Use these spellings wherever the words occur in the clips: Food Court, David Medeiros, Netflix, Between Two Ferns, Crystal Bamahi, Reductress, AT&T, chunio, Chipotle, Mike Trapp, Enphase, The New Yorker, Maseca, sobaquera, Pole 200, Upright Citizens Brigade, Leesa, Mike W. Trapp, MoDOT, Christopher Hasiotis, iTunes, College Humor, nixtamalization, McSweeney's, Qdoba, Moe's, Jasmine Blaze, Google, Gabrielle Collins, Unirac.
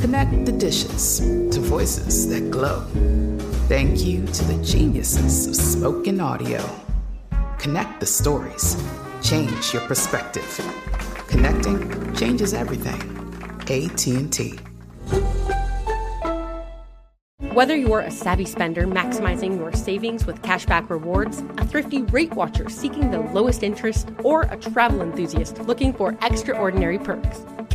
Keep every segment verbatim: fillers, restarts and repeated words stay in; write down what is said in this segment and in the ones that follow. Connect the dishes to voices that glow. Thank you to the geniuses of spoken audio. Connect the stories. Change your perspective. Connecting changes everything. A T and T. Whether you're a savvy spender maximizing your savings with cashback rewards, a thrifty rate watcher seeking the lowest interest, or a travel enthusiast looking for extraordinary perks,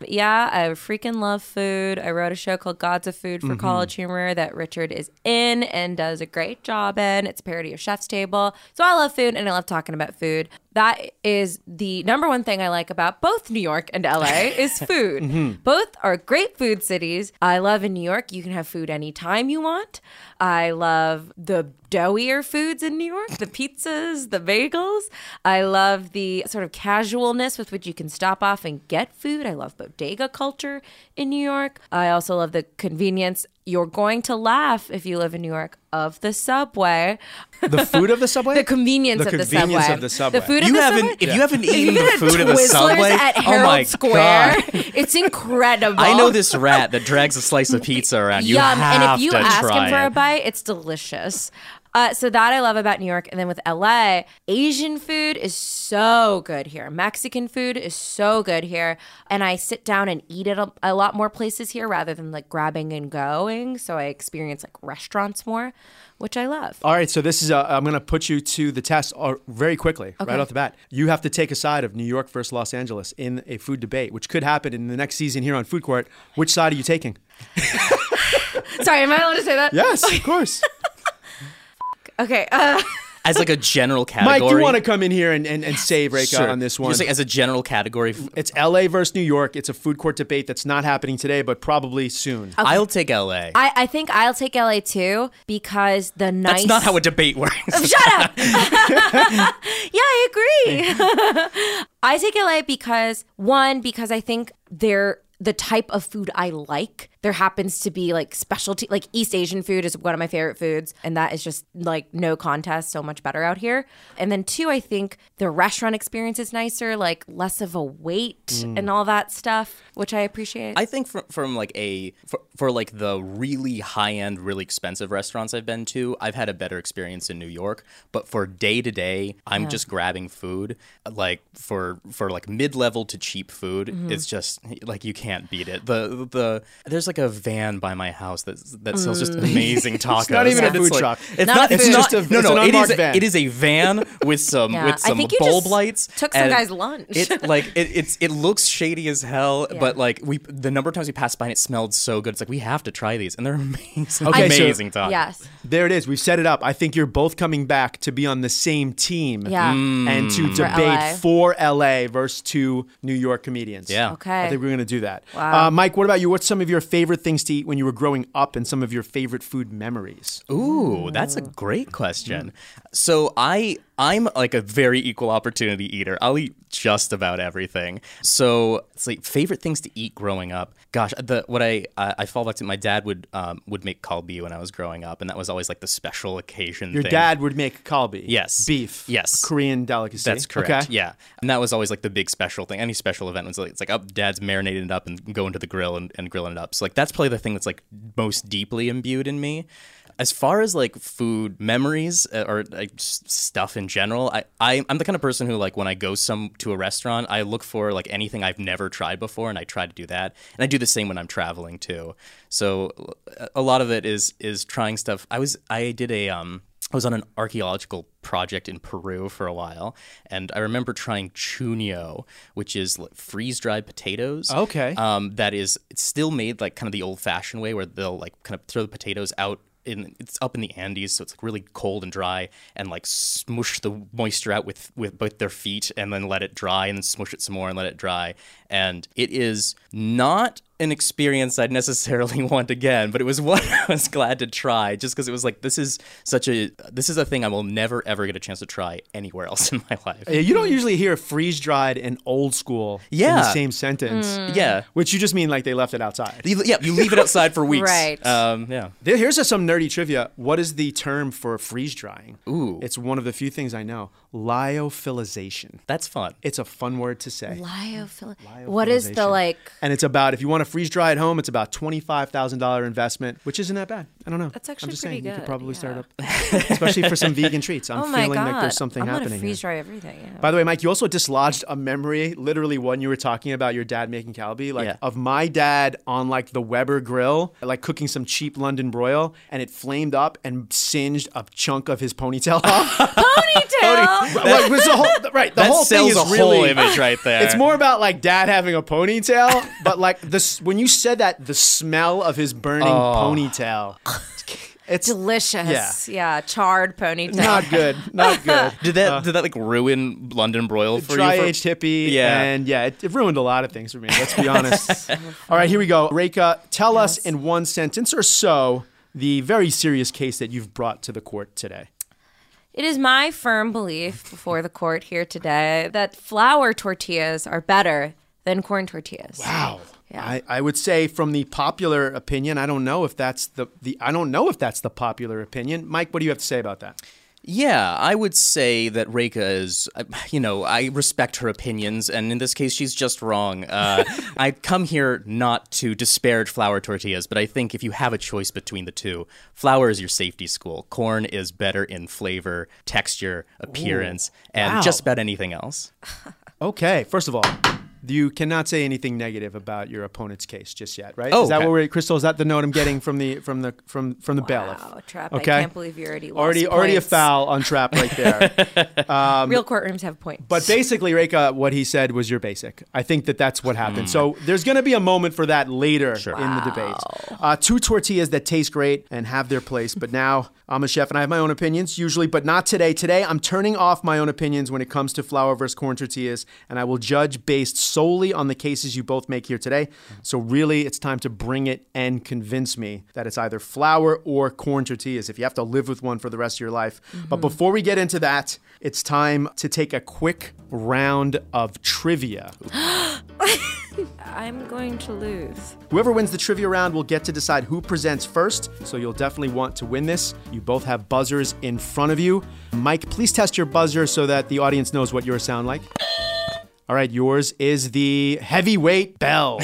Yeah, I freaking love food. I wrote a show called Gods of Food for mm-hmm. College Humor that Richard is in and does a great job in. It's a parody of Chef's Table. So I love food and I love talking about food. That is the number one thing I like about both New York and L A is food. Mm-hmm. Both are great food cities. I love in New York, you can have food anytime you want. I love the doughier foods in New York, the pizzas, the bagels. I love the sort of casualness with which you can stop off and get food. I love bodega culture in New York. I also love the convenience. You're going to laugh if you live in New York of the subway. The food of the subway? The convenience, the of, convenience the of the subway. The food you of the subway. If yeah. you haven't eaten the food of the subway, at Herald oh my Square, God. It's incredible. I know this rat that drags a slice of pizza around. You Yum. Have and if you to ask try him for it. A bite, it's delicious. Uh, so that I love about New York. And then with L A, Asian food is so good here. Mexican food is so good here. And I sit down and eat at a, a lot more places here rather than like grabbing and going. So I experience like restaurants more, which I love. All right. So this is, a, I'm going to put you to the test very quickly, okay. right off the bat. You have to take a side of New York versus Los Angeles in a food debate, which could happen in the next season here on Food Court. Which side are you taking? Sorry, am I allowed to say that? Yes, okay. Of course. Okay. Uh. As like a general category. Mike, you want to come in here and, and, and save Rekha sure. on this one? Just like as a general category. It's L A versus New York. It's a food court debate that's not happening today, but probably soon. Okay. I'll take L A. I, I think I'll take L A too because the nice... That's not how a debate works. Shut up! Yeah, I agree. I take L A because, one, because I think they're... the type of food I like. There happens to be like specialty, like East Asian food is one of my favorite foods. And that is just like no contest, so much better out here. And then two, I think the restaurant experience is nicer, like less of a wait mm. and all that stuff, which I appreciate. I think from, from like a, for, for like the really high end, really expensive restaurants I've been to, I've had a better experience in New York. But for day to day, I'm yeah. just grabbing food. Like for, for like mid-level to cheap food, mm-hmm. it's just like you can't. Can't beat it. The the there's like a van by my house that that sells just amazing tacos. It's not even a food truck. It's not. It's just a no no. It is a, it is a van with some yeah, with some bulb lights. Took some guy's lunch. It like it, it's it looks shady as hell. Yeah. But like we the number of times we passed by and it smelled so good. It's like we have to try these and they're amazing. Okay, amazing so, tacos. Yes. There it is. We've set it up. I think you're both coming back to be on the same team. Yeah. Mm. And to debate for L A versus two New York comedians. Yeah. Okay. I think we're gonna do that. Wow. Uh, Mike, what about you? What's some of your favorite things to eat when you were growing up and some of your favorite food memories? Ooh, that's a great question. So I... I'm like a very equal opportunity eater. I'll eat just about everything. So it's like favorite things to eat growing up. Gosh, the what I I, I fall back to, my dad would um, would make kalbi when I was growing up, and that was always like the special occasion Your thing. Dad would make kalbi? Yes. Beef? Yes. Korean delicacy? That's correct, okay. yeah. And that was always like the big special thing. Any special event was like, it's like, oh, dad's marinating it up and going to the grill and, and grilling it up. So like that's probably the thing that's like most deeply imbued in me. As far as like food memories or like stuff in general, I, I I'm the kind of person who like when I go some to a restaurant, I look for like anything I've never tried before, and I try to do that. And I do the same when I'm traveling too. So a lot of it is is trying stuff. I was I did a um I was on an archaeological project in Peru for a while, and I remember trying chunio, which is like freeze-dried potatoes. Okay, um, that is it's still made like kind of the old-fashioned way where they'll like kind of throw the potatoes out. In, it's up in the Andes, so it's like really cold and dry, and like smush the moisture out with, with both their feet, and then let it dry, and then smush it some more and let it dry. And it is not an experience I'd necessarily want again, but it was one I was glad to try, just because it was like, this is such a this is a thing I will never ever get a chance to try anywhere else in my life. Yeah, you don't usually hear freeze dried and old school yeah. in the same sentence. Mm. Yeah, which you just mean like they left it outside. You, yeah, you leave it outside for weeks. Right. Um, yeah. There, here's a, some nerdy trivia. What is the term for freeze drying? Ooh, it's one of the few things I know. Lyophilization. That's fun. It's a fun word to say. Lyophil- Lyophilization. What is the like? And it's about if you want to freeze dry at home, it's about twenty-five thousand dollars investment, which isn't that bad. I don't know. That's actually I'm just pretty saying, good. You could probably yeah. start up, especially for some vegan treats. I'm oh my feeling God. like there's something I'm happening. I'm going to freeze dry everything. Yeah. By the way, Mike, you also dislodged a memory, literally when you were talking about your dad making kalbi, like yeah. of my dad on like the Weber grill, like cooking some cheap London broil, and it flamed up and singed a chunk of his ponytail off. Ponytail? Pony. Like, the whole, right. The that whole thing is a really, whole image right there. It's more about like dad having a ponytail, but like this, when you said that, the smell of his burning oh. ponytail. It's delicious. Yeah. yeah, charred ponytail. Not good. Not good. Did that uh, did that like ruin London broil for dry you? Dry-aged hippie. Yeah. And yeah, it, it ruined a lot of things for me. Let's be honest. All right, here we go. Rekha, tell yes. us in one sentence or so the very serious case that you've brought to the court today. It is my firm belief before the court here today that flour tortillas are better than corn tortillas. Wow. Yeah. I, I would say from the popular opinion, I don't know if that's the, the I don't know if that's the popular opinion. Mike, what do you have to say about that? Yeah, I would say that Rekha is, you know, I respect her opinions, and in this case, she's just wrong. Uh, I come here not to disparage flour tortillas, but I think if you have a choice between the two, flour is your safety school. Corn is better in flavor, texture, appearance, Ooh, and wow. just about anything else. Okay, first of all, you cannot say anything negative about your opponent's case just yet, right? Oh, is that okay. what we're Crystal? Is that the note I'm getting from the from the from from the wow, bailiff? Wow, Trapp! Okay? I can't believe you already lost already points. already a foul on Trapp right there. Um, Real courtrooms have points. But basically, Rekha, what he said was your basic. I think that that's what happened. Mm. So there's going to be a moment for that later sure. in wow. the debate. Uh, two tortillas that taste great and have their place, but now I'm a chef and I have my own opinions usually, but not today. Today I'm turning off my own opinions when it comes to flour versus corn tortillas, and I will judge based solely on the cases you both make here today. So really, it's time to bring it and convince me that it's either flour or corn tortillas if you have to live with one for the rest of your life. Mm-hmm. But before we get into that, it's time to take a quick round of trivia. I'm going to lose. Whoever wins the trivia round will get to decide who presents first, so you'll definitely want to win this. You both have buzzers in front of you. Mike, please test your buzzer so that the audience knows what yours sound like. All right, yours is the heavyweight bell.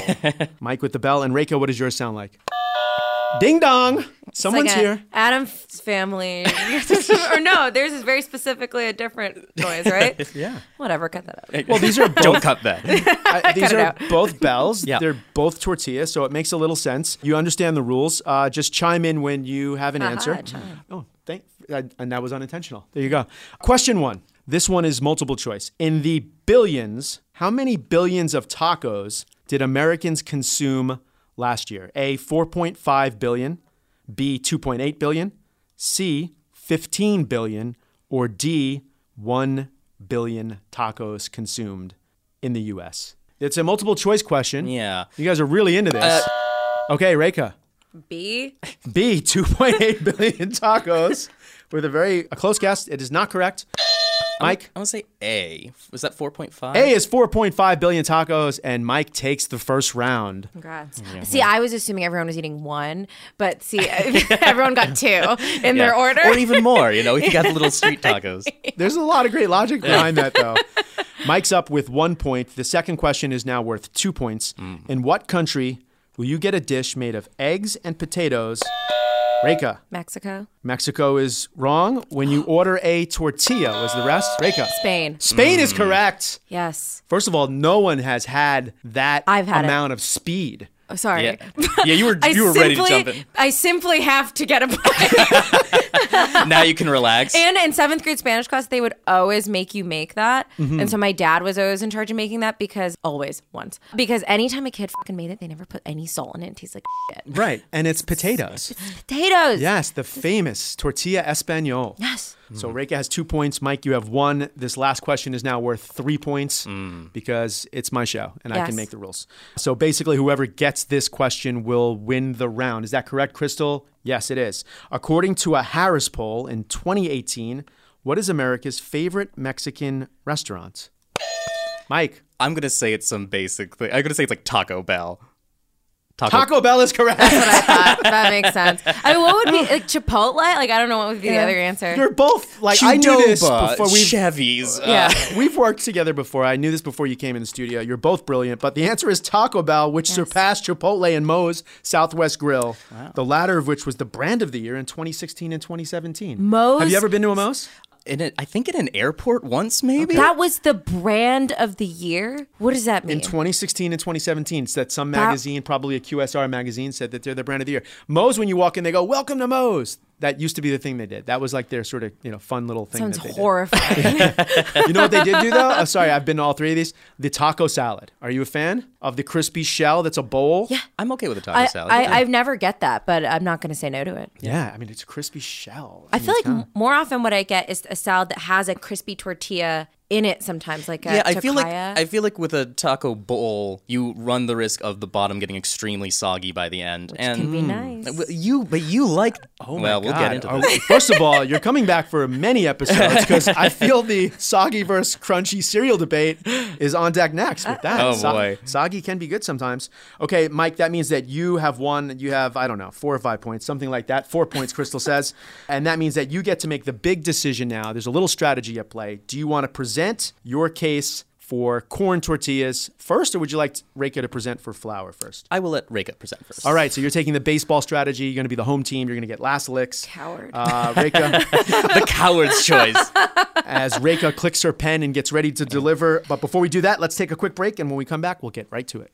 Mike with the bell. And Rekha, what does yours sound like? Ding dong. It's Someone's like here. Adam's Family. Or no, theirs is very specifically a different noise, right? Yeah. Whatever, cut that out. Well, these are both, Don't cut that. Uh, these cut are out. both bells. Yeah. They're both tortillas, so it makes a little sense. You understand the rules. Uh, just chime in when you have an uh-huh, answer. Chime. Oh, thank. Uh, and that was unintentional. There you go. Question one. This one is multiple choice. In the billions, how many billions of tacos did Americans consume last year? A, four point five billion, B, two point eight billion, C, fifteen billion, or D, one billion tacos consumed in the U S. It's a multiple choice question. Yeah. You guys are really into this. Uh, okay, Rekha. B? B, two point eight billion tacos. With a very a close guess, it is not correct. Mike? I'm going to say A. Was that four point five? A is four point five billion tacos, and Mike takes the first round. Congrats. Mm-hmm. See, I was assuming everyone was eating one, but see, everyone got two in yeah. their order. Or even more, you know, if you got the little street tacos. There's a lot of great logic behind that, though. Mike's up with one point. The second question is now worth two points. Mm. In what country will you get a dish made of eggs and potatoes? Rekha. Mexico. Mexico is wrong. When you order a tortilla, was the rest? Rekha. Spain. Spain mm. is correct. Yes. First of all, no one has had that I've had amount it. of speed. Oh, sorry. Yeah, yeah you were you were simply, ready to jump in. I simply have to get a point. Now you can relax. And in seventh grade Spanish class, they would always make you make that. Mm-hmm. And so my dad was always in charge of making that because, always, once. Because anytime a kid fucking made it, they never put any salt in it. It tastes like shit. Right. And it's potatoes. It's potatoes. Yes, the famous tortilla español. Yes. So Rekha has two points. Mike, you have one. This last question is now worth three points mm. because it's my show and yes. I can make the rules. So basically, whoever gets this question will win the round. Is that correct, Crystal? Yes, it is. According to a Harris poll in twenty eighteen, what is America's favorite Mexican restaurant? Mike. I'm going to say it's some basic thing. I'm going to say it's like Taco Bell. Taco, Taco Bell is correct. That's what I thought. That makes sense. I mean, what would be like Chipotle? Like, I don't know what would be yeah. the other answer. You're both like Qdoba, I knew this before we Chevy's. Uh, yeah, we've worked together before. I knew this before you came in the studio. You're both brilliant, but the answer is Taco Bell, which yes. surpassed Chipotle and Moe's Southwest Grill. Wow. The latter of which was the brand of the year in twenty sixteen and twenty seventeen. Moe's. Have you ever been to a Moe's? In a, I think in an airport once, maybe? Okay. That was the brand of the year? What does that mean? In twenty sixteen and twenty seventeen, that some that, magazine, probably a Q S R magazine, said that they're the brand of the year. Moe's, when you walk in, they go, welcome to Moe's. That used to be the thing they did. That was like their sort of, you know, fun little thing. Sounds that they horrifying. Did. You know what they did do, though? Oh, sorry, I've been to all three of these. The taco salad. Are you a fan of the crispy shell that's a bowl? Yeah. I'm okay with a taco I, salad. I, I, I've never get that, but I'm not going to say no to it. Yeah. yeah. I mean, it's a crispy shell. I, I mean, feel like kinda... more often what I get is a salad that has a crispy tortilla in it sometimes, like a yeah, I feel like I feel like with a taco bowl, you run the risk of the bottom getting extremely soggy by the end. Which and can be nice. You, but you like. Oh well, my God. We'll get into this. First of all, you're coming back for many episodes because I feel the soggy versus crunchy cereal debate is on deck next with that. Oh so- boy, soggy can be good sometimes. Okay, Mike, that means that you have won. You have I don't know four or five points, something like that. Four points, Crystal says, and that means that you get to make the big decision now. There's a little strategy at play. Do you want to present? Present your case for corn tortillas first, or would you like Rekha to present for flour first? I will let Rekha present first. All right, so you're taking the baseball strategy. You're going to be the home team. You're going to get last licks. Coward. Uh, Rekha. The coward's choice. As Rekha clicks her pen and gets ready to deliver. But before we do that, let's take a quick break, and when we come back, we'll get right to it.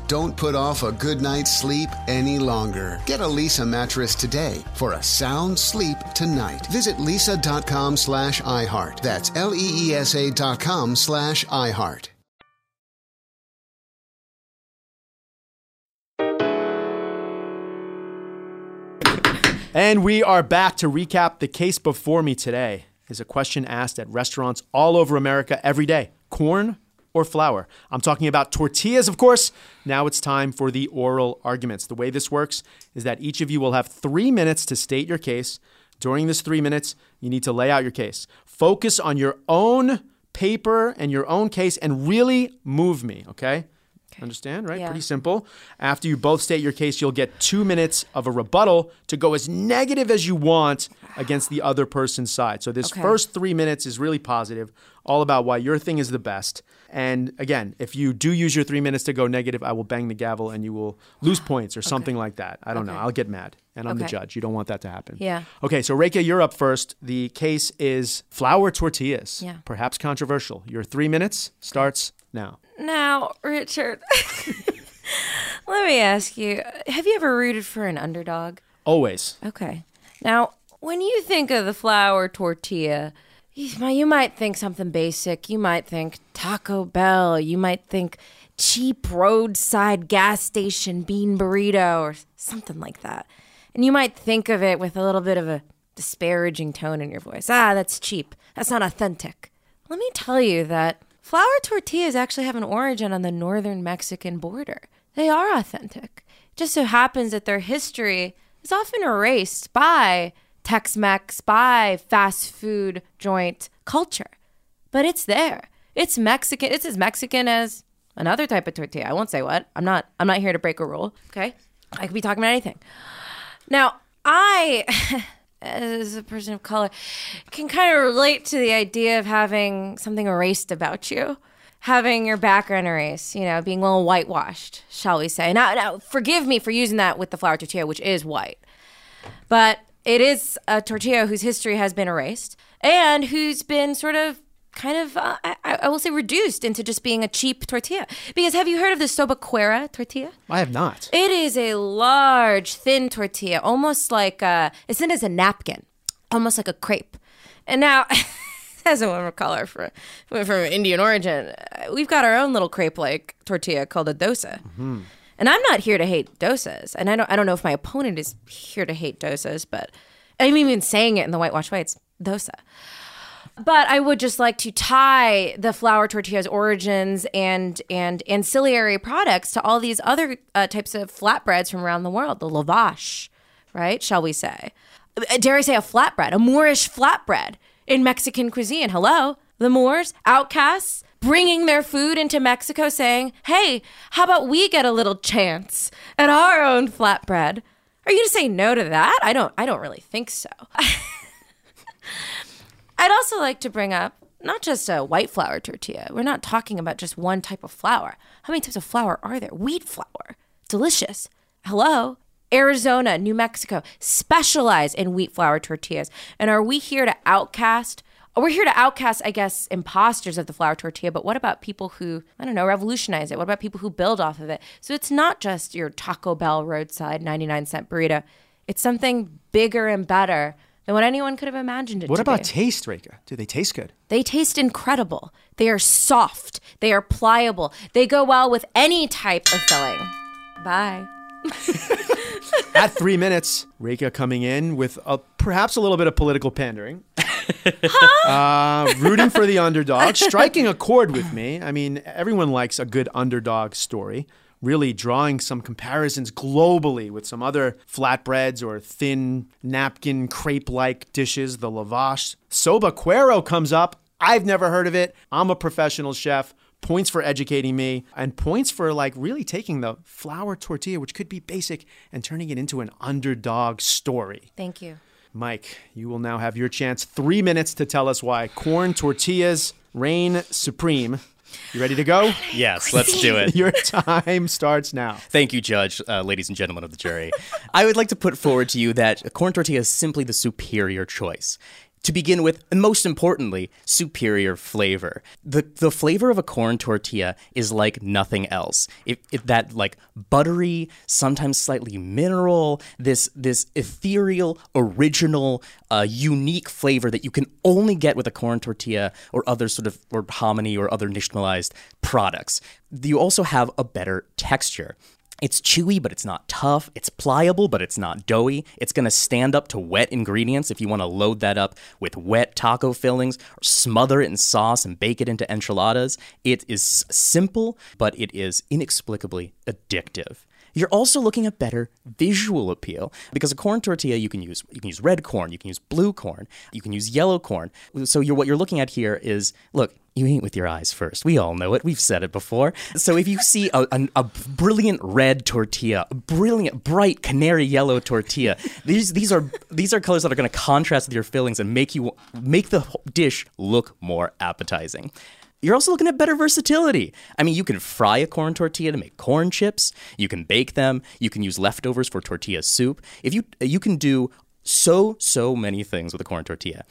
Don't put off a good night's sleep any longer. Get a Leesa mattress today for a sound sleep tonight. Visit Leesa.com slash iHeart. That's L-E-E-S-A dot com slash iHeart. And we are back to recap. The case before me today is a question asked at restaurants all over America every day. Corn or flour? I'm talking about tortillas, of course. Now it's time for the oral arguments. The way this works is that each of you will have three minutes to state your case. During this three minutes, you need to lay out your case. Focus on your own paper and your own case and really move me, okay? Okay. Understand, right? Yeah. Pretty simple. After you both state your case, you'll get two minutes of a rebuttal to go as negative as you want against the other person's side. So this okay. first three minutes is really positive, all about why your thing is the best. And again, if you do use your three minutes to go negative, I will bang the gavel and you will lose points or okay. something like that. I don't okay. know. I'll get mad. And I'm okay. the judge. You don't want that to happen. Yeah. Okay, so Rekha, you're up first. The case is flour tortillas. Yeah. Perhaps controversial. Your three minutes starts now. Now, Richard, let me ask you, have you ever rooted for an underdog? Always. Okay. Now, when you think of the flour tortilla, You might think something basic. You might think Taco Bell. You might think cheap roadside gas station bean burrito or something like that. And you might think of it with a little bit of a disparaging tone in your voice. Ah, that's cheap. That's not authentic. Let me tell you that flour tortillas actually have an origin on the northern Mexican border. They are authentic. It just so happens that their history is often erased by Tex-Mex, by fast food joint culture. But it's there. It's Mexican. It's as Mexican as another type of tortilla. I won't say what. I'm not I'm not here to break a rule, okay? I could be talking about anything. Now, I, as a person of color, can kind of relate to the idea of having something erased about you, having your background erased, you know, being a little whitewashed, shall we say. Now, now forgive me for using that with the flour tortilla, which is white. But it is a tortilla whose history has been erased and who's been sort of kind of, uh, I, I will say, reduced into just being a cheap tortilla. Because have you heard of the sobaquera tortilla? I have not. It is a large, thin tortilla, almost like a, it's thin as a napkin, almost like a crepe. And now, as a woman of color for, from Indian origin, we've got our own little crepe-like tortilla called a dosa. Mm-hmm. And I'm not here to hate dosas. And I don't I don't know if my opponent is here to hate dosas, but I'm even saying it in the whitewashed way. It's dosa. But I would just like to tie the flour tortilla's origins and and ancillary products to all these other uh, types of flatbreads from around the world. The lavash, right, shall we say. Dare I say a flatbread, a Moorish flatbread in Mexican cuisine. Hello, the Moors, outcasts, bringing their food into Mexico, saying, hey, how about we get a little chance at our own flatbread? Are you going to say no to that? I don't I don't really think so. I'd also like to bring up not just a white flour tortilla. We're not talking about just one type of flour. How many types of flour are there? Wheat flour. Delicious. Hello? Arizona, New Mexico specialize in wheat flour tortillas. And are we here to outcast We're here to outcast, I guess, imposters of the flour tortilla, but what about people who, I don't know, revolutionize it? What about people who build off of it? So it's not just your Taco Bell roadside ninety-nine cent burrito. It's something bigger and better than what anyone could have imagined it to be. What about taste, Rekha? Do they taste good? They taste incredible. They are soft. They are pliable. They go well with any type of filling. Bye. At three minutes, Rekha coming in with a, perhaps a little bit of political pandering, huh? uh, rooting for the underdog, striking a chord with me. I mean, everyone likes a good underdog story, really drawing some comparisons globally with some other flatbreads or thin napkin crepe-like dishes, the lavash. Sobaquero comes up. I've never heard of it. I'm a professional chef. Points for educating me, and points for like really taking the flour tortilla, which could be basic, and turning it into an underdog story. Thank you. Mike, you will now have your chance. Three minutes to tell us why corn tortillas reign supreme. You ready to go? Yes, let's do it. Your time starts now. Thank you, Judge, uh, ladies and gentlemen of the jury. I would like to put forward to you that a corn tortilla is simply the superior choice. To begin with, and most importantly, superior flavor. The the flavor of a corn tortilla is like nothing else. It, it, that like buttery, sometimes slightly mineral, this this ethereal, original, uh, unique flavor that you can only get with a corn tortilla or other sort of or hominy or other nixtamalized products. You also have a better texture. It's chewy, but it's not tough. It's pliable, but it's not doughy. It's going to stand up to wet ingredients if you want to load that up with wet taco fillings, or smother it in sauce and bake it into enchiladas. It is simple, but it is inexplicably addictive. You're also looking at better visual appeal because a corn tortilla you can use you can use red corn, you can use blue corn, you can use yellow corn. So you're, what you're looking at here is, look, you eat with your eyes first. We all know it. We've said it before. So if you see a, a, a brilliant red tortilla, a brilliant bright canary yellow tortilla, these these are these are colors that are going to contrast with your fillings and make you make the dish look more appetizing. You're also looking at better versatility. I mean, you can fry a corn tortilla to make corn chips. You can bake them. You can use leftovers for tortilla soup. If you you can do so, so many things with a corn tortilla.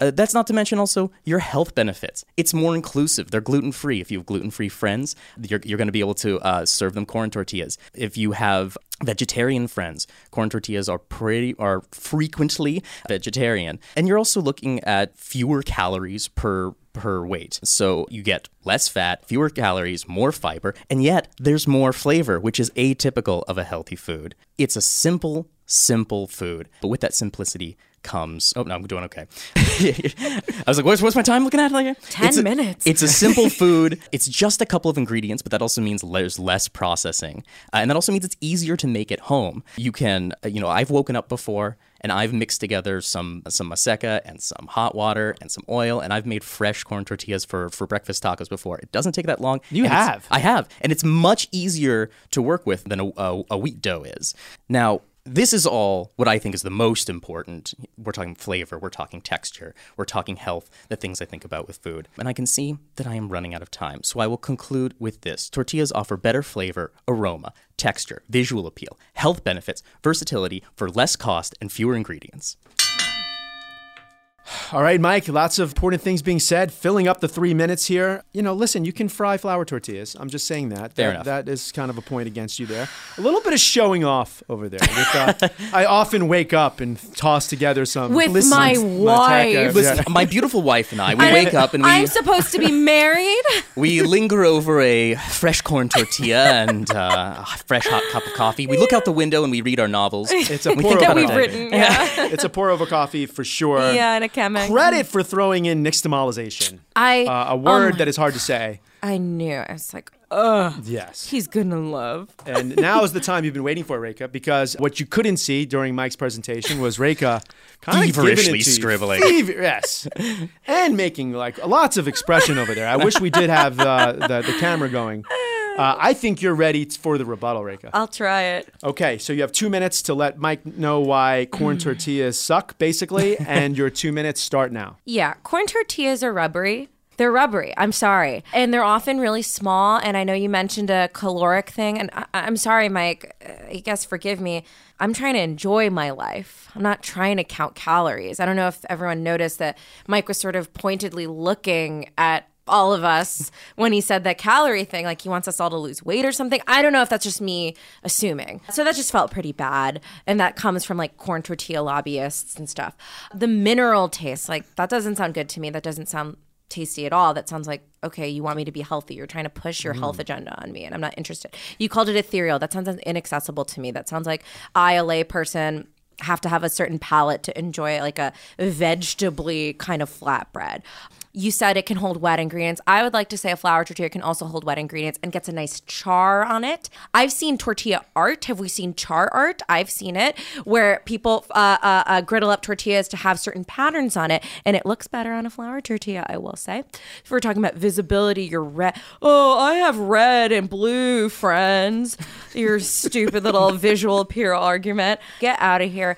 Uh, that's not to mention also your health benefits. It's more inclusive. They're gluten-free. If you have gluten-free friends, you're, you're going to be able to uh, serve them corn tortillas. If you have vegetarian friends. Corn tortillas are pretty are frequently vegetarian. And you're also looking at fewer calories per per weight. So you get less fat, fewer calories, more fiber, and yet there's more flavor, which is atypical of a healthy food. It's a simple, simple food. But with that simplicity comes... Oh, no, I'm doing okay. I was like, what's, what's my time looking at? Like, Ten it's minutes. A, it's a simple food. It's just a couple of ingredients, but that also means there's less processing. Uh, and that also means it's easier to make at home. You can, you know, I've woken up before and I've mixed together some some Maseca and some hot water and some oil, and I've made fresh corn tortillas for, for breakfast tacos before. It doesn't take that long. You and have. I have. And it's much easier to work with than a, a, a wheat dough is. Now, this is all what I think is the most important. We're talking flavor, we're talking texture, we're talking health, the things I think about with food. And I can see that I am running out of time, so I will conclude with this. Tortillas offer better flavor, aroma, texture, visual appeal, health benefits, versatility for less cost and fewer ingredients. All right, Mike, lots of important things being said, filling up the three minutes here. You know, listen, you can fry flour tortillas. I'm just saying that. Fair that, enough. That is kind of a point against you there. A little bit of showing off over there. With, uh, I often wake up and toss together some. With listen, my wife. Listen, my beautiful wife and I, we I wake up and we... I'm supposed to be married? We linger over a fresh corn tortilla and uh, a fresh hot cup of coffee. We yeah. look out the window and we read our novels. It's a pour over coffee. Yeah. It's a pour over coffee for sure. Yeah, and a credit for throwing in nixtamalization. I uh, a word oh that is hard to say. I knew. I was like, ugh. Yes. He's gonna love. And now is the time you've been waiting for, Rekha, because what you couldn't see during Mike's presentation was Rekha kind of feverishly scribbling. Fever- yes. And making like lots of expression over there. I wish we did have uh, the, the camera going. Uh, I think you're ready for the rebuttal, Rekha. I'll try it. Okay, so you have two minutes to let Mike know why corn tortillas suck, basically, and your two minutes start now. Yeah, corn tortillas are rubbery. They're rubbery. I'm sorry. And they're often really small, and I know you mentioned a caloric thing, and I- I'm sorry, Mike. I guess forgive me. I'm trying to enjoy my life. I'm not trying to count calories. I don't know if everyone noticed that Mike was sort of pointedly looking at all of us when he said that calorie thing, like he wants us all to lose weight or something. I don't know if that's just me assuming. So that just felt pretty bad. And that comes from like corn tortilla lobbyists and stuff. The mineral taste, like that doesn't sound good to me. That doesn't sound tasty at all. That sounds like, okay, you want me to be healthy. You're trying to push your mm. health agenda on me and I'm not interested. You called it ethereal. That sounds inaccessible to me. That sounds like I, a lay person, have to have a certain palate to enjoy like a vegetably kind of flatbread. You said it can hold wet ingredients. I would like to say a flour tortilla can also hold wet ingredients and gets a nice char on it. I've seen tortilla art. Have we seen char art? I've seen it where people uh, uh, uh, griddle up tortillas to have certain patterns on it, and it looks better on a flour tortilla, I will say. If we're talking about visibility, you're red. Oh, I have red and blue, friends. Your stupid little visual appeal argument. Get out of here.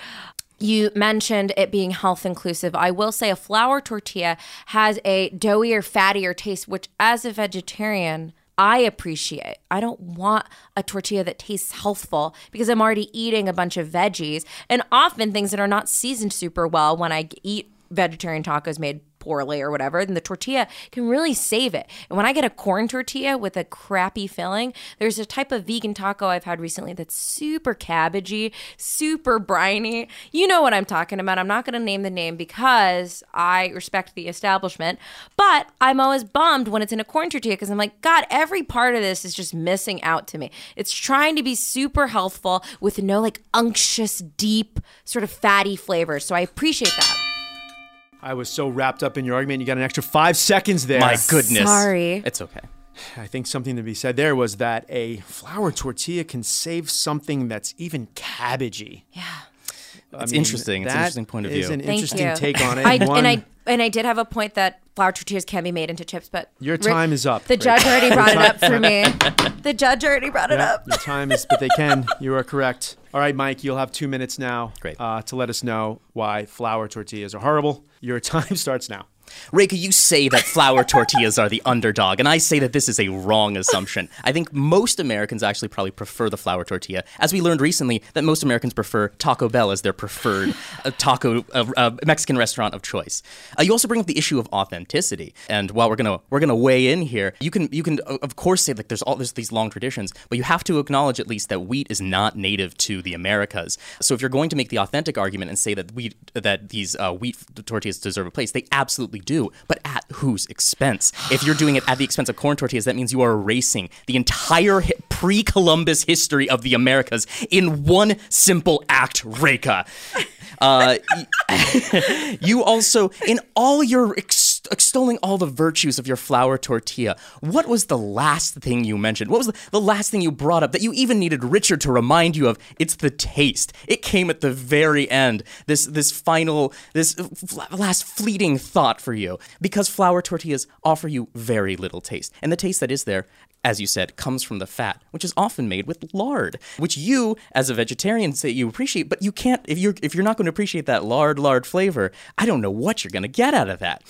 You mentioned it being health inclusive. I will say a flour tortilla has a doughier, fattier taste, which as a vegetarian, I appreciate. I don't want a tortilla that tastes healthful because I'm already eating a bunch of veggies and often things that are not seasoned super well when I eat vegetarian tacos made poorly or whatever, then the tortilla can really save it. And when I get a corn tortilla with a crappy filling, there's a type of vegan taco I've had recently that's super cabbagey, super briny. You know what I'm talking about. I'm not going to name the name because I respect the establishment, but I'm always bummed when it's in a corn tortilla because I'm like, God, every part of this is just missing out to me. It's trying to be super healthful with no like unctuous, deep, sort of fatty flavor. So I appreciate that. I was so wrapped up in your argument, you got an extra five seconds there. My goodness. Sorry. It's okay. I think something to be said there was that a flour tortilla can save something that's even cabbagey. Yeah. I it's mean, interesting. It's an interesting point of view. It's an Thank interesting you. take on it. I, One, and I and I did have a point that flour tortillas can be made into chips, but your time Rick, is up. The Rick. judge already brought it up for me. The judge already brought yeah, it up. Your time is, but they can. You are correct. All right, Mike, you'll have two minutes now Great. Uh, to let us know why flour tortillas are horrible. Your time starts now. Rekha, you say that flour tortillas are the underdog, and I say that this is a wrong assumption. I think most Americans actually probably prefer the flour tortilla, as we learned recently that most Americans prefer Taco Bell as their preferred uh, taco uh, uh, Mexican restaurant of choice. Uh, you also bring up the issue of authenticity, and while we're gonna we're gonna weigh in here, you can you can uh, of course say like there's all there's these long traditions, but you have to acknowledge at least that wheat is not native to the Americas. So if you're going to make the authentic argument and say that wheat that these uh, wheat tortillas deserve a place, they absolutely do, but at whose expense? If you're doing it at the expense of corn tortillas, that means you are erasing the entire hi- pre-Columbus history of the Americas in one simple act, Rekha. Uh, you also, in all your ex- extolling all the virtues of your flour tortilla, what was the last thing you mentioned? What was the, the last thing you brought up that you even needed Richard to remind you of? It's the taste. It came at the very end. This this final, this f- last fleeting thought for you. Because flour tortillas offer you very little taste. And the taste that is there, as you said, comes from the fat, which is often made with lard, which you, as a vegetarian, say you appreciate, but you can't, if you're, if you're not going to appreciate that lard, lard flavor, I don't know what you're going to get out of that.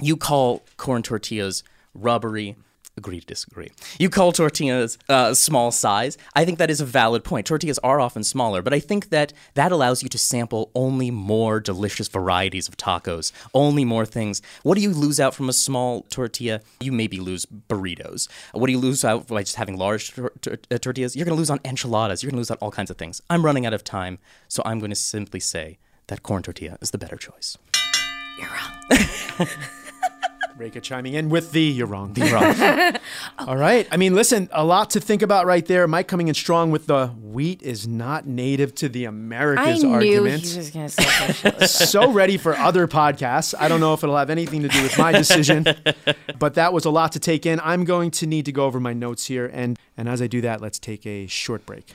You call corn tortillas rubbery. Agree to disagree. You call tortillas uh, small size. I think that is a valid point. Tortillas are often smaller, but I think that that allows you to sample only more delicious varieties of tacos, only more things. What do you lose out from a small tortilla? You maybe lose burritos. What do you lose out by just having large tor- tor- uh, tortillas? You're going to lose on enchiladas. You're going to lose on all kinds of things. I'm running out of time, so I'm going to simply say that corn tortilla is the better choice. You're wrong. Rekha chiming in with the, you're wrong, the you're wrong. Oh. All right. I mean, listen, a lot to think about right there. Mike coming in strong with the wheat is not native to the Americas argument. I knew argument. He was going to say that. So ready for other podcasts. I don't know if it'll have anything to do with my decision, but that was a lot to take in. I'm going to need to go over my notes here. And, and as I do that, let's take a short break.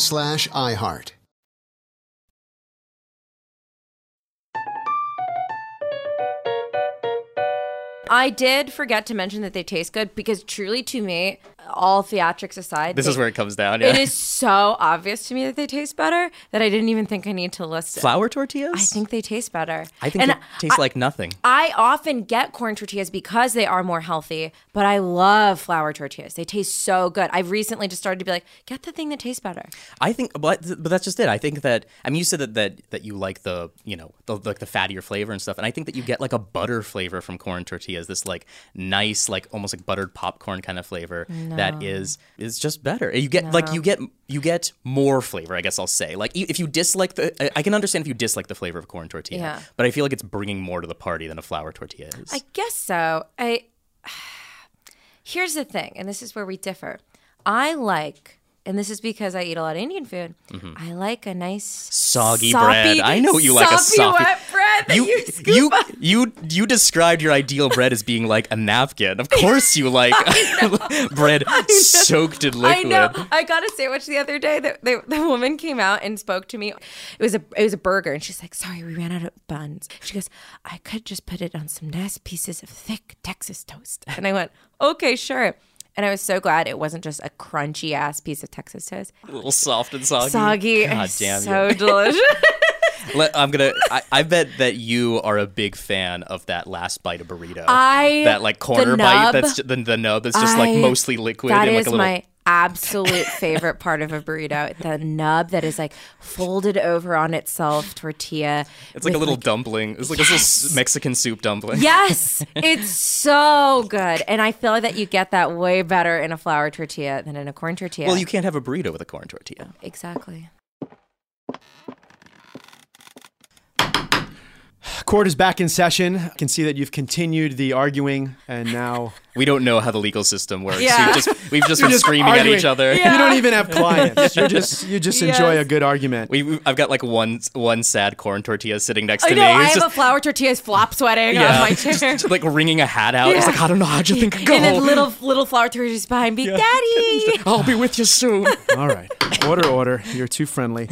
slash iHeart. I did forget to mention that they taste good because truly to me, all theatrics aside, this they, is where it comes down. Yeah. It is so obvious to me that they taste better that I didn't even think I need to list it. Flour tortillas? I think they taste better. I think and they taste I, like nothing. I often get corn tortillas because they are more healthy, but I love flour tortillas. They taste so good. I've recently just started to be like, get the thing that tastes better. I think, but but that's just it. I think that, I mean, you said that that, that you like the, you know, the, like the fattier flavor and stuff, and I think that you get like a butter flavor from corn tortillas. is this like nice, like almost like buttered popcorn kind of flavor no. that is is just better. You get no. like you get you get more flavor, I guess I'll say. Like if you dislike the, I can understand if you dislike the flavor of a corn tortilla, yeah. but I feel like it's bringing more to the party than a flour tortilla is. I guess so. I here's the thing, and this is where we differ. I like. And this is because I eat a lot of Indian food. Mm-hmm. I like a nice soggy soppy, bread. I know you like a soggy wet bread. That you, you, scoop you, up. you you described your ideal bread as being like a napkin. Of course, you like bread soaked in liquid. I know. I got a sandwich the other day. That the, the woman came out and spoke to me. It was a it was a burger, and she's like, "Sorry, we ran out of buns." She goes, "I could just put it on some nice pieces of thick Texas toast." And I went, "Okay, sure." And I was so glad it wasn't just a crunchy-ass piece of Texas toast. A little soft and soggy. Soggy. God damn you. So delicious. Let, I'm gonna. I, I bet that you are a big fan of that last bite of burrito. I that like corner bite that's the, the nub that's just I, like mostly liquid. That and, like, is a little... my absolute favorite part of a burrito. The nub that is like folded over on itself tortilla. It's like a little like, dumpling. It's like yes. a little Mexican soup dumpling. Yes, it's so good, and I feel like that you get that way better in a flour tortilla than in a corn tortilla. Well, you can't have a burrito with a corn tortilla. Exactly. Court is back in session. I can see that you've continued the arguing, and now we don't know how the legal system works. Yeah. We've just, we've just been just screaming arguing. at each other. Yeah. You don't even have clients. You just you just yes. enjoy a good argument. We, we I've got like one one sad corn tortilla sitting next I to know, me. I it's have just, a flour tortilla flop sweating yeah. on my chair, just, just like wringing a hat out. Yeah. It's like I don't know how you think I go. And then little little flour tortillas behind me, yeah. Daddy. I'll be with you soon. All right, order order. You're too friendly.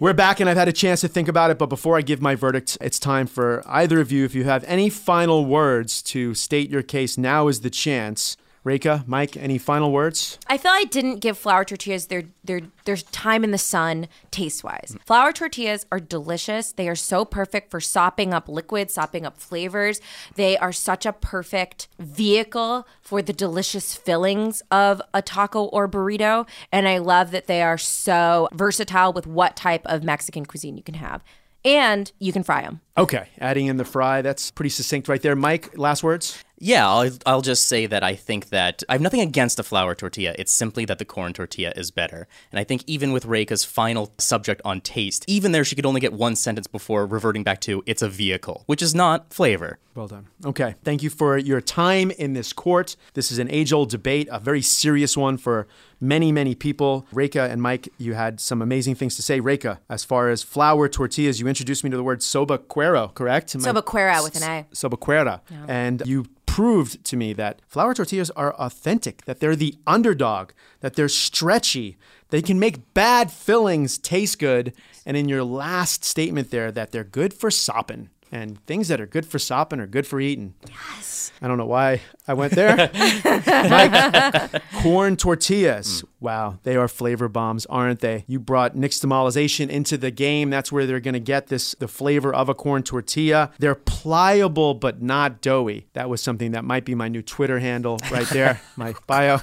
We're back, and I've had a chance to think about it, but before I give my verdict, it's time for either of you, if you have any final words to state your case, now is the chance. Rekha, Mike, any final words? I feel I didn't give flour tortillas their their their time in the sun taste-wise. Mm. Flour tortillas are delicious. They are so perfect for sopping up liquids, sopping up flavors. They are such a perfect vehicle for the delicious fillings of a taco or burrito, and I love that they are so versatile with what type of Mexican cuisine you can have. And you can fry them. Okay, adding in the fry, that's pretty succinct right there. Mike, last words? Yeah, I'll, I'll just say that I think that I have nothing against a flour tortilla. It's simply that the corn tortilla is better. And I think even with Rekha's final subject on taste, even there she could only get one sentence before reverting back to it's a vehicle, which is not flavor. Well done. Okay, thank you for your time in this court. This is an age-old debate, a very serious one for many, many people. Rekha and Mike, you had some amazing things to say. Rekha, as far as flour tortillas, you introduced me to the word sobaquera, correct? Sobaquera with an A. Sobaquera. Yeah. And you proved to me that flour tortillas are authentic, that they're the underdog, that they're stretchy, they can make bad fillings taste good, and in your last statement there, that they're good for sopping. And things that are good for sopping are good for eating. Yes. I don't know why I went there. Mike, corn tortillas. Mm. Wow, they are flavor bombs, aren't they? You brought nixtamalization into the game. That's where they're going to get this the flavor of a corn tortilla. They're pliable but not doughy. That was something that might be my new Twitter handle right there, my bio.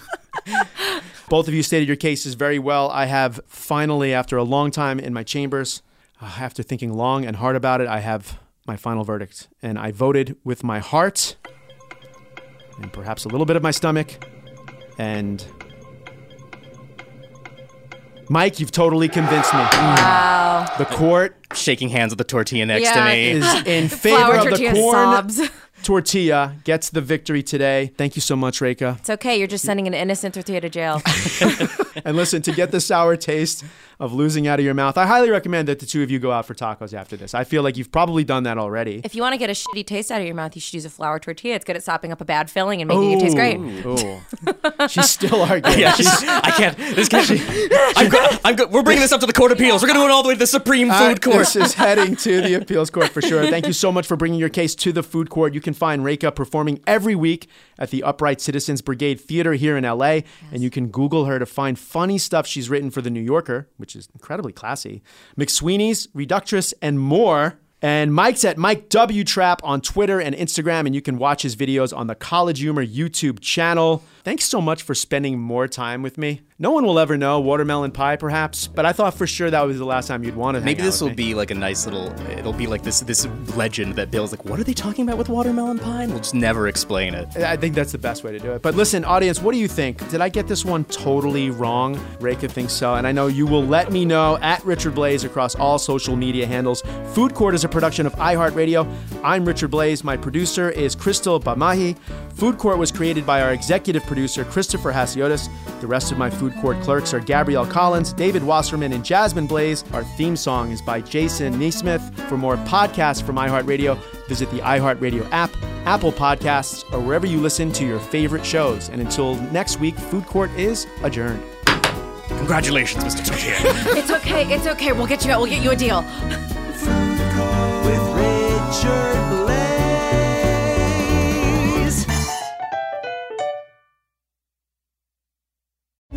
Both of you stated your cases very well. I have finally, after a long time in my chambers, after thinking long and hard about it, I have... my final verdict, and I voted with my heart and perhaps a little bit of my stomach. And Mike, you've totally convinced me. Wow. The court shaking hands with the tortilla next yeah. to me is in favor of the corn sobs. Tortilla gets the victory today. Thank you so much, Rekha. It's okay. You're just sending an innocent tortilla to jail. And listen, to get the sour taste of losing out of your mouth, I highly recommend that the two of you go out for tacos after this. I feel like you've probably done that already. If you want to get a shitty taste out of your mouth, you should use a flour tortilla. It's good at sopping up a bad filling and making ooh, it taste great. Ooh. She's still arguing. Yeah, she's, I can't. This can't be. I'm go, I'm go, we're bringing this up to the Court of Appeals. We're going to go all the way to the Supreme uh, Food Court. This is heading to the Appeals Court for sure. Thank you so much for bringing your case to the Food Court. You can find Rekha performing every week at the Upright Citizens Brigade Theater here in L A, yes. and you can Google her to find funny stuff she's written for The New Yorker, which is incredibly classy, McSweeney's, Reductress, and more. And Mike's at Mike W. Trapp on Twitter and Instagram, and you can watch his videos on the College Humor YouTube channel. Thanks so much for spending more time with me. No one will ever know. Watermelon pie, perhaps. But I thought for sure that was the last time you'd want to. Maybe this will me. be like a nice little. It'll be like this this legend that Bill's like, what are they talking about with watermelon pie? And we'll just never explain it. I think that's the best way to do it. But listen, audience, what do you think? Did I get this one totally wrong? Rekha thinks so, and I know you will let me know at Richard Blais across all social media handles. Food Court is a production of iHeartRadio. I'm Richard Blais. My producer is Crystal Bamahi. Food Court was created by our executive producer, Christopher Hasiotis. The rest of my Food Court clerks are Gabrielle Collins, David Wasserman, and Jasmine Blaze. Our theme song is by Jason Neesmith. For more podcasts from iHeartRadio, visit the iHeartRadio app, Apple Podcasts, or wherever you listen to your favorite shows. And until next week, Food Court is adjourned. Congratulations, Mister Tokyo. It's okay, it's okay. We'll get you out. We'll get you a deal. Food Court with Richard Blais.